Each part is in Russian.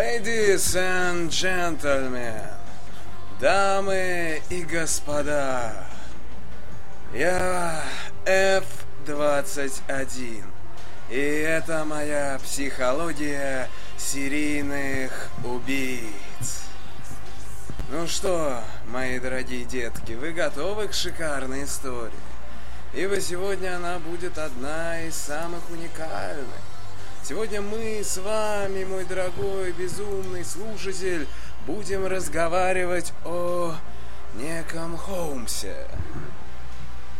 Ladies and gentlemen, дамы и господа, я F-21, и это моя психология серийных убийц. Ну что, мои дорогие детки, вы готовы к шикарной истории? Ибо сегодня она будет одна из самых уникальных. Сегодня мы с вами, мой дорогой безумный слушатель, будем разговаривать о неком Холмсе.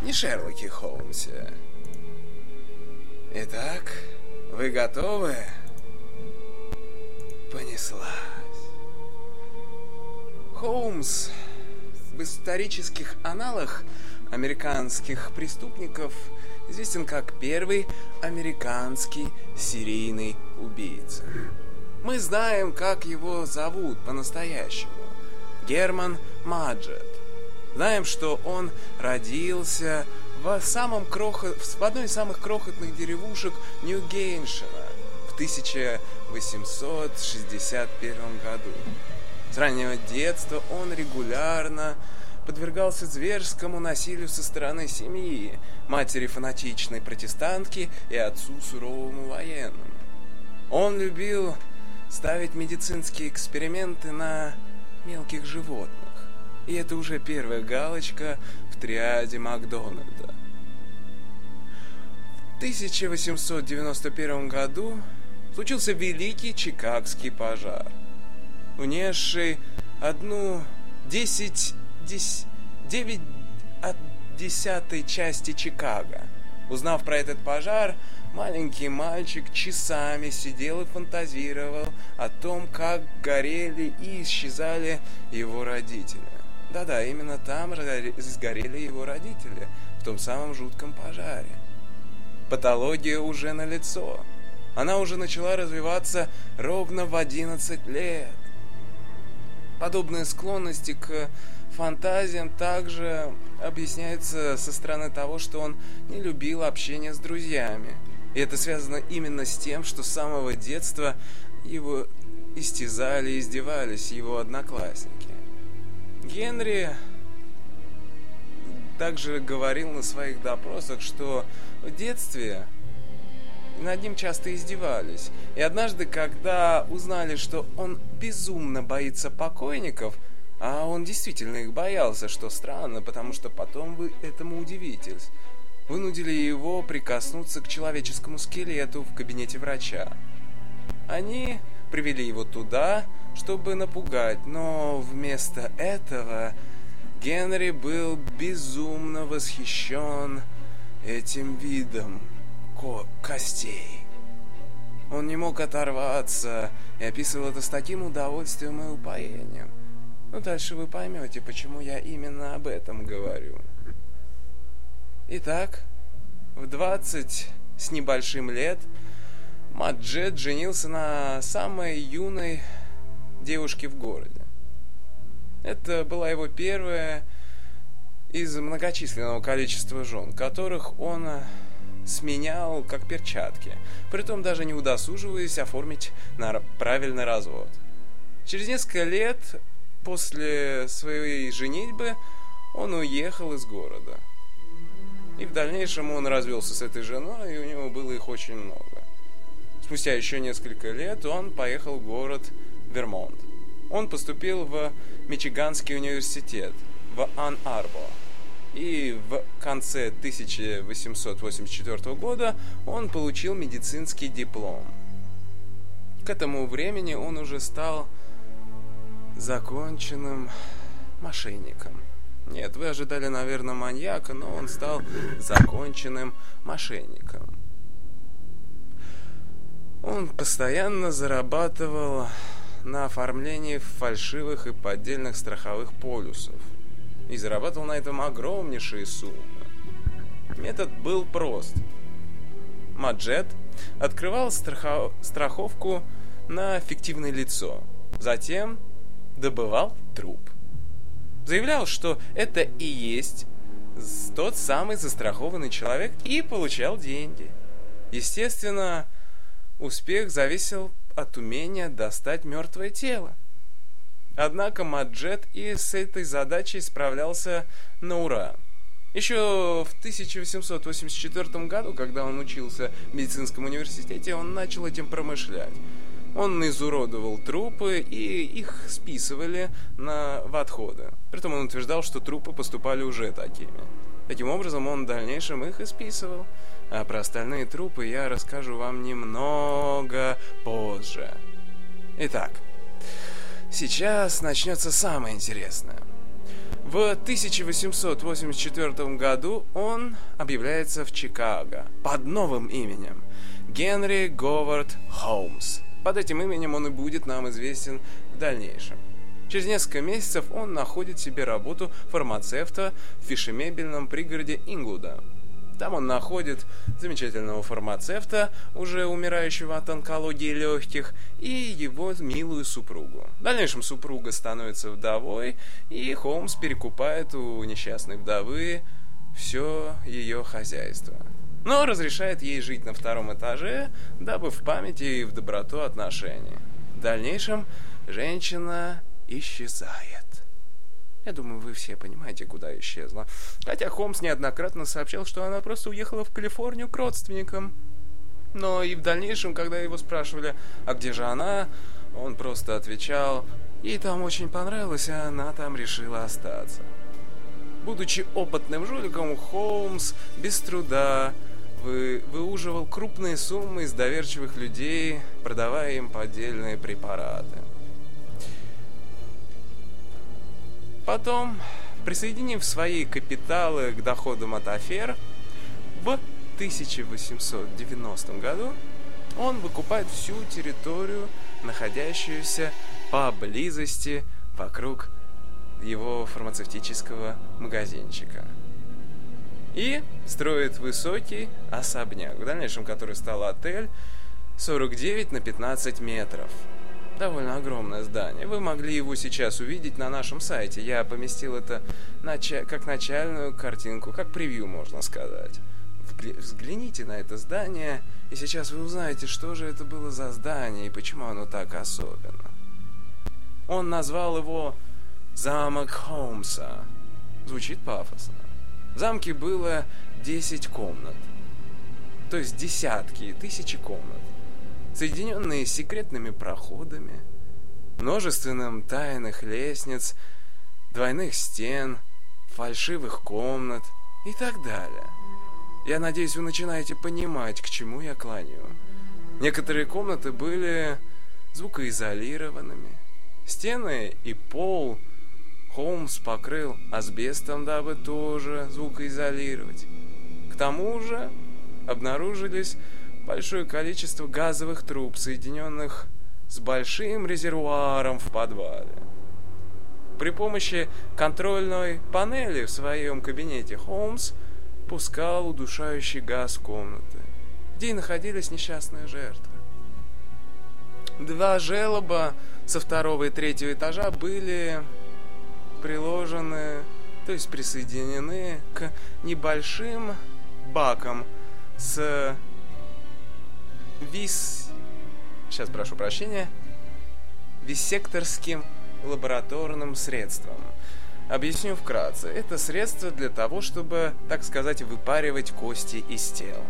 Не Шерлоке Холмсе. Итак, вы готовы? Понеслась. Холмс в исторических аналах американских преступников известен как первый американский серийный убийца. Мы знаем, как его зовут по-настоящему. Герман Маджет. Знаем, что он родился в одной из самых крохотных деревушек Нью-Гэмпшира в 1861 году. С раннего детства он регулярно подвергался зверскому насилию со стороны семьи, матери фанатичной протестантки и отцу суровому военному. Он любил ставить медицинские эксперименты на мелких животных. И это уже первая галочка в триаде Макдональда. В 1891 году случился Великий Чикагский пожар, унесший 9/10 части Чикаго. Узнав про этот пожар, маленький мальчик часами сидел и фантазировал о том, как горели и исчезали его родители. Да-да, именно там сгорели его родители, в том самом жутком пожаре. Патология уже налицо. Она уже начала развиваться ровно в 11 лет. Подобные склонности к фантазиям также объясняются со стороны того, что он не любил общение с друзьями. И это связано именно с тем, что с самого детства его истязали и издевались его одноклассники. Генри также говорил на своих допросах, что в детстве над ним часто издевались. И однажды, когда узнали, что он безумно боится покойников, а он действительно их боялся, что странно, потому что потом вы этому удивитесь, вынудили его прикоснуться к человеческому скелету в кабинете врача. Они привели его туда, чтобы напугать, но вместо этого Генри был безумно восхищен этим видом костей. Он не мог оторваться и описывал это с таким удовольствием и упоением. Но дальше вы поймете, почему я именно об этом говорю. Итак, в 20 с небольшим лет Маджет женился на самой юной девушке в городе. Это была его первая из многочисленного количества жен, которых он сменял как перчатки, притом даже не удосуживаясь оформить правильный развод. Через несколько лет после своей женитьбы он уехал из города. И в дальнейшем он развелся с этой женой, и у него было их очень много. Спустя еще несколько лет он поехал в город Вермонт. Он поступил в Мичиганский университет, в Ан-Арбо. И в конце 1884 года он получил медицинский диплом. К этому времени он уже стал законченным мошенником. Нет, вы ожидали, наверное, маньяка, но он стал законченным мошенником. Он постоянно зарабатывал на оформлении фальшивых и поддельных страховых полюсов. И зарабатывал на этом огромнейшие суммы. Метод был прост. Маджет открывал страховку на фиктивное лицо. Затем добывал труп. Заявлял, что это и есть тот самый застрахованный человек, и получал деньги. Естественно, успех зависел от умения достать мертвое тело. Однако Маджет и с этой задачей справлялся на ура. Еще в 1884 году, когда он учился в медицинском университете, он начал этим промышлять. Он изуродовал трупы, и их списывали в отходы. Притом он утверждал, что трупы поступали уже такими. Таким образом, он в дальнейшем их и списывал. А про остальные трупы я расскажу вам немного позже. Итак, сейчас начнется самое интересное. В 1884 году он объявляется в Чикаго под новым именем Генри Говард Холмс. Под этим именем он и будет нам известен в дальнейшем. Через несколько месяцев он находит себе работу фармацевта в фешенебельном пригороде Ингвуда. Там он находит замечательного фармацевта, уже умирающего от онкологии легких, и его милую супругу. В дальнейшем супруга становится вдовой, и Холмс перекупает у несчастной вдовы все ее хозяйство. Но разрешает ей жить на втором этаже, дабы в памяти и в доброту отношений. В дальнейшем женщина исчезает. Я думаю, вы все понимаете, куда исчезла. Хотя Холмс неоднократно сообщал, что она просто уехала в Калифорнию к родственникам. Но и в дальнейшем, когда его спрашивали, а где же она, он просто отвечал, ей там очень понравилось, а она там решила остаться. Будучи опытным жуликом, Холмс без труда выуживал крупные суммы из доверчивых людей, продавая им поддельные препараты. Потом, присоединив свои капиталы к доходам от афер, в 1890 году он выкупает всю территорию, находящуюся поблизости вокруг его фармацевтического магазинчика. И строит высокий особняк, в дальнейшем который стал отель, 49 на 15 метров. Довольно огромное здание. Вы могли его сейчас увидеть на нашем сайте. Я поместил это как начальную картинку, как превью, можно сказать. Взгляните на это здание, и сейчас вы узнаете, что же это было за здание и почему оно так особенно. Он назвал его «Замок Холмса». Звучит пафосно. В замке было 10 комнат. То есть десятки, тысячи комнат, соединенные секретными проходами, множеством тайных лестниц, двойных стен, фальшивых комнат и так далее. Я надеюсь, вы начинаете понимать, к чему я клоню. Некоторые комнаты были звукоизолированными. Стены и пол Холмс покрыл асбестом, дабы тоже звукоизолировать. К тому же обнаружились большое количество газовых труб, соединенных с большим резервуаром в подвале. При помощи контрольной панели в своем кабинете Холмс пускал удушающий газ в комнаты, где и находились несчастные жертвы. 2 желоба со 2 и 3 этажа были приложены, то есть присоединены к небольшим бакам с виссекторским лабораторным средством. Объясню вкратце. Это средство для того, чтобы, так сказать, выпаривать кости из тел.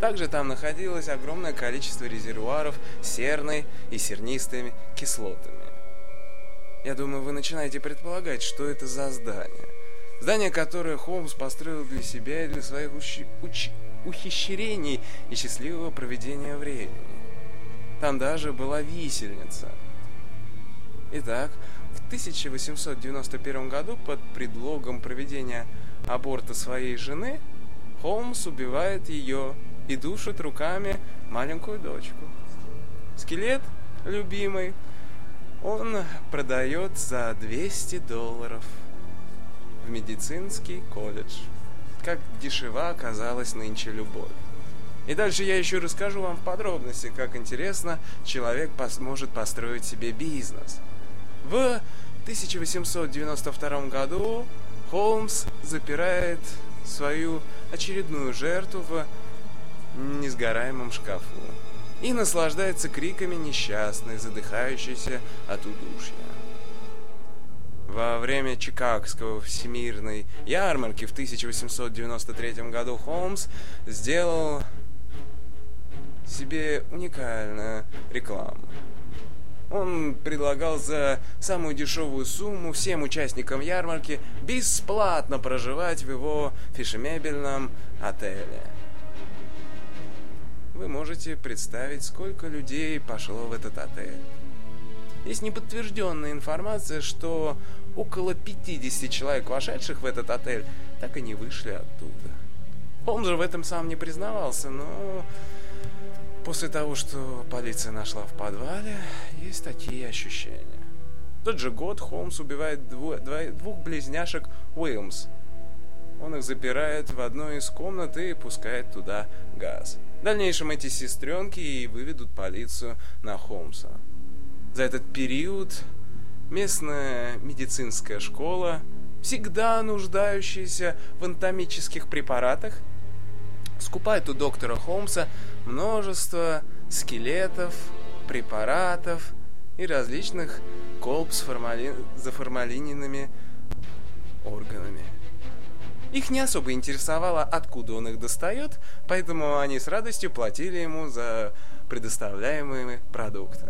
Также там находилось огромное количество резервуаров с серной и сернистыми кислотами. Я думаю, вы начинаете предполагать, что это за здание. Здание, которое Холмс построил для себя и для своих ухищрений и счастливого проведения времени. Там даже была висельница. Итак, в 1891 году под предлогом проведения аборта своей жены Холмс убивает ее и душит руками маленькую дочку. Скелет любимый он продает за $200 в медицинский колледж. Как дешева оказалась нынче любовь. И дальше я еще расскажу вам в подробности, как интересно человек может построить себе бизнес. В 1892 году Холмс запирает свою очередную жертву в несгораемом шкафу. и наслаждается криками несчастных, задыхающихся от удушья. Во время Чикагского всемирной ярмарки в 1893 году Холмс сделал себе уникальную рекламу. Он предлагал за самую дешевую сумму всем участникам ярмарки бесплатно проживать в его фешенебельном отеле. Вы можете представить, сколько людей пошло в этот отель. Есть неподтвержденная информация, что около 50 человек, вошедших в этот отель, так и не вышли оттуда. Он же в этом сам не признавался, но после того, что полиция нашла в подвале, есть такие ощущения. В тот же год Холмс убивает двух близняшек Уилмс. Он их запирает в одной из комнат и пускает туда газ. В дальнейшем эти сестренки и выведут полицию на Холмса. За этот период местная медицинская школа, всегда нуждающаяся в анатомических препаратах, скупает у доктора Холмса множество скелетов, препаратов и различных колб с заформалиненными органами. Их не особо интересовало, откуда он их достает, поэтому они с радостью платили ему за предоставляемые продукты.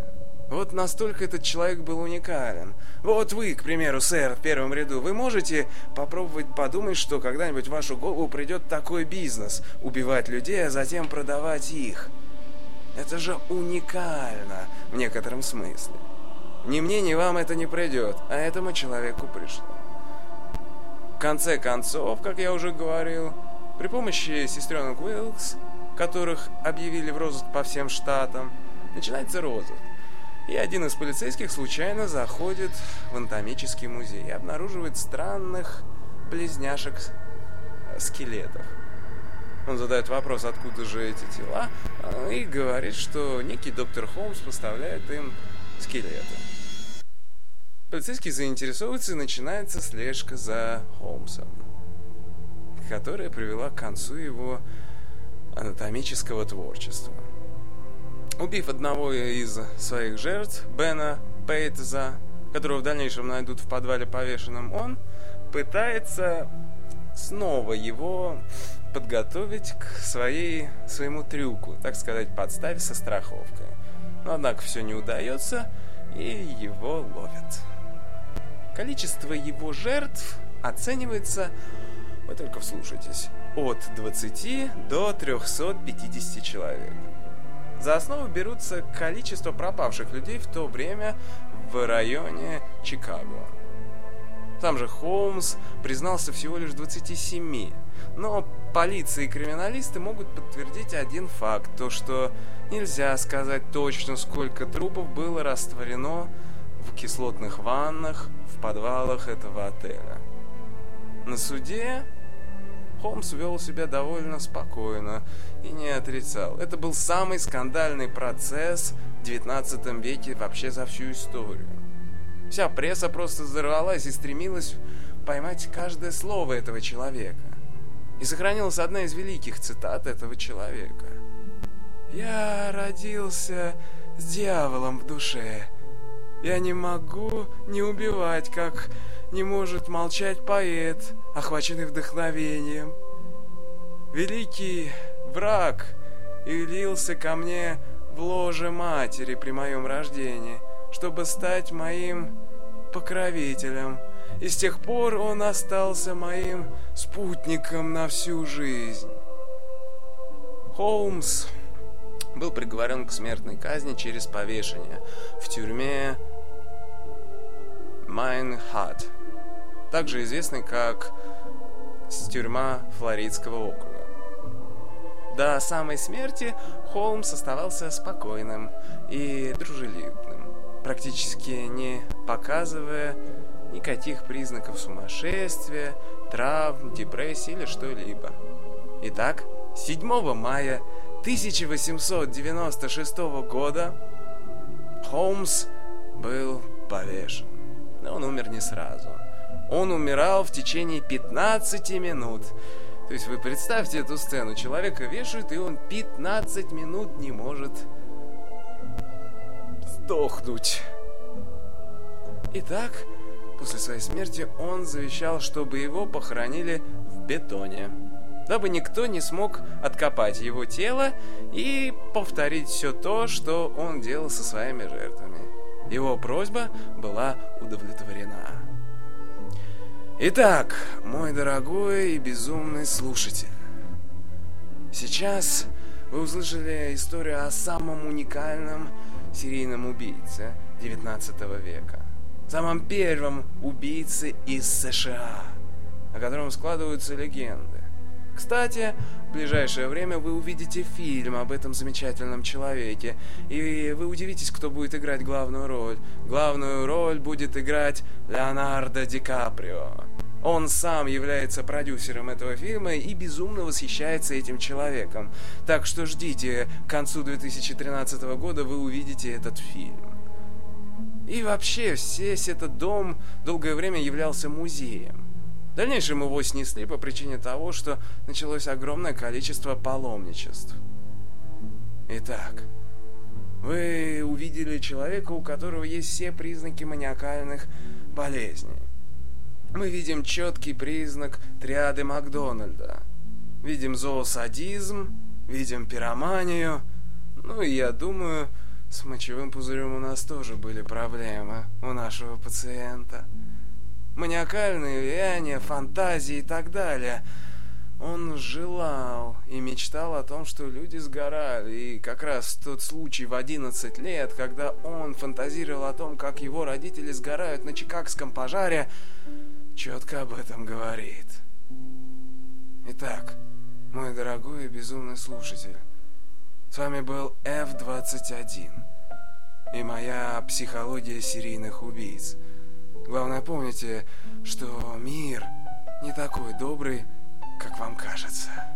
Вот настолько этот человек был уникален. Вот вы, к примеру, сэр, в первом ряду, вы можете попробовать подумать, что когда-нибудь в вашу голову придет такой бизнес – убивать людей, а затем продавать их. Это же уникально в некотором смысле. Ни мне, ни вам это не придет, а этому человеку пришло. В конце концов, как я уже говорил, при помощи сестренок Уилкс, которых объявили в розыск по всем штатам, начинается розыск. И один из полицейских случайно заходит в анатомический музей и обнаруживает странных близняшек-скелетов. Он задает вопрос, откуда же эти тела, и говорит, что некий доктор Холмс поставляет им скелеты. Полицейский заинтересовывается, и начинается слежка за Холмсом, которая привела к концу его анатомического творчества. Убив одного из своих жертв, Бена Бейтеза, которого в дальнейшем найдут в подвале повешенным, он пытается снова его подготовить к своему трюку, так сказать, подставе со страховкой. Но, однако, все не удается, и его ловят. Количество его жертв оценивается, вы только вслушайтесь, от 20 до 350 человек. За основу берутся количество пропавших людей в то время в районе Чикаго. Там же Холмс признался всего лишь 27, но полиция и криминалисты могут подтвердить один факт, то что нельзя сказать точно, сколько трупов было растворено в кислотных ваннах в подвалах этого отеля. На суде Холмс вел себя довольно спокойно и не отрицал. Это был самый скандальный процесс в 19 веке вообще за всю историю. Вся пресса просто взорвалась и стремилась поймать каждое слово этого человека. И сохранилась одна из великих цитат этого человека. «Я родился с дьяволом в душе. Я не могу не убивать, как не может молчать поэт, охваченный вдохновением. Великий враг явился ко мне в ложе матери при моем рождении, чтобы стать моим покровителем, и с тех пор он остался моим спутником на всю жизнь». Холмс был приговорен к смертной казни через повешение в тюрьме Майнхарт, также известный как тюрьма Флоридского округа. До самой смерти Холмс оставался спокойным и дружелюбным, практически не показывая никаких признаков сумасшествия, травм, депрессии или что-либо. Итак, 7 мая 1896 года Холмс был повешен, но он умер не сразу. Он умирал в течение 15 минут. То есть вы представьте эту сцену. Человека вешают, и он 15 минут не может сдохнуть. Итак, после своей смерти он завещал, чтобы его похоронили в бетоне, дабы никто не смог откопать его тело и повторить все то, что он делал со своими жертвами. Его просьба была удовлетворена. Итак, мой дорогой и безумный слушатель, сейчас вы услышали историю о самом уникальном серийном убийце 19 века, самом первом убийце из США, о котором складываются легенды. Кстати, в ближайшее время вы увидите фильм об этом замечательном человеке, и вы удивитесь, кто будет играть главную роль. Главную роль будет играть Леонардо Ди Каприо. Он сам является продюсером этого фильма и безумно восхищается этим человеком. Так что ждите, к концу 2013 года вы увидите этот фильм. И вообще, весь этот дом долгое время являлся музеем. В дальнейшем его снесли по причине того, что началось огромное количество паломничеств. Итак, вы увидели человека, у которого есть все признаки маниакальных болезней. Мы видим четкий признак триады Макдональда. Видим зоосадизм, видим пироманию. Ну и я думаю, с мочевым пузырем у нас тоже были проблемы у нашего пациента. Маниакальные влияния, фантазии и так далее. Он желал и мечтал о том, что люди сгорали. И как раз тот случай в 11 лет, когда он фантазировал о том, как его родители сгорают на чикагском пожаре, четко об этом говорит. Итак, мой дорогой и безумный слушатель, с вами был F21 и моя психология серийных убийц. Главное, помните, что мир не такой добрый, как вам кажется.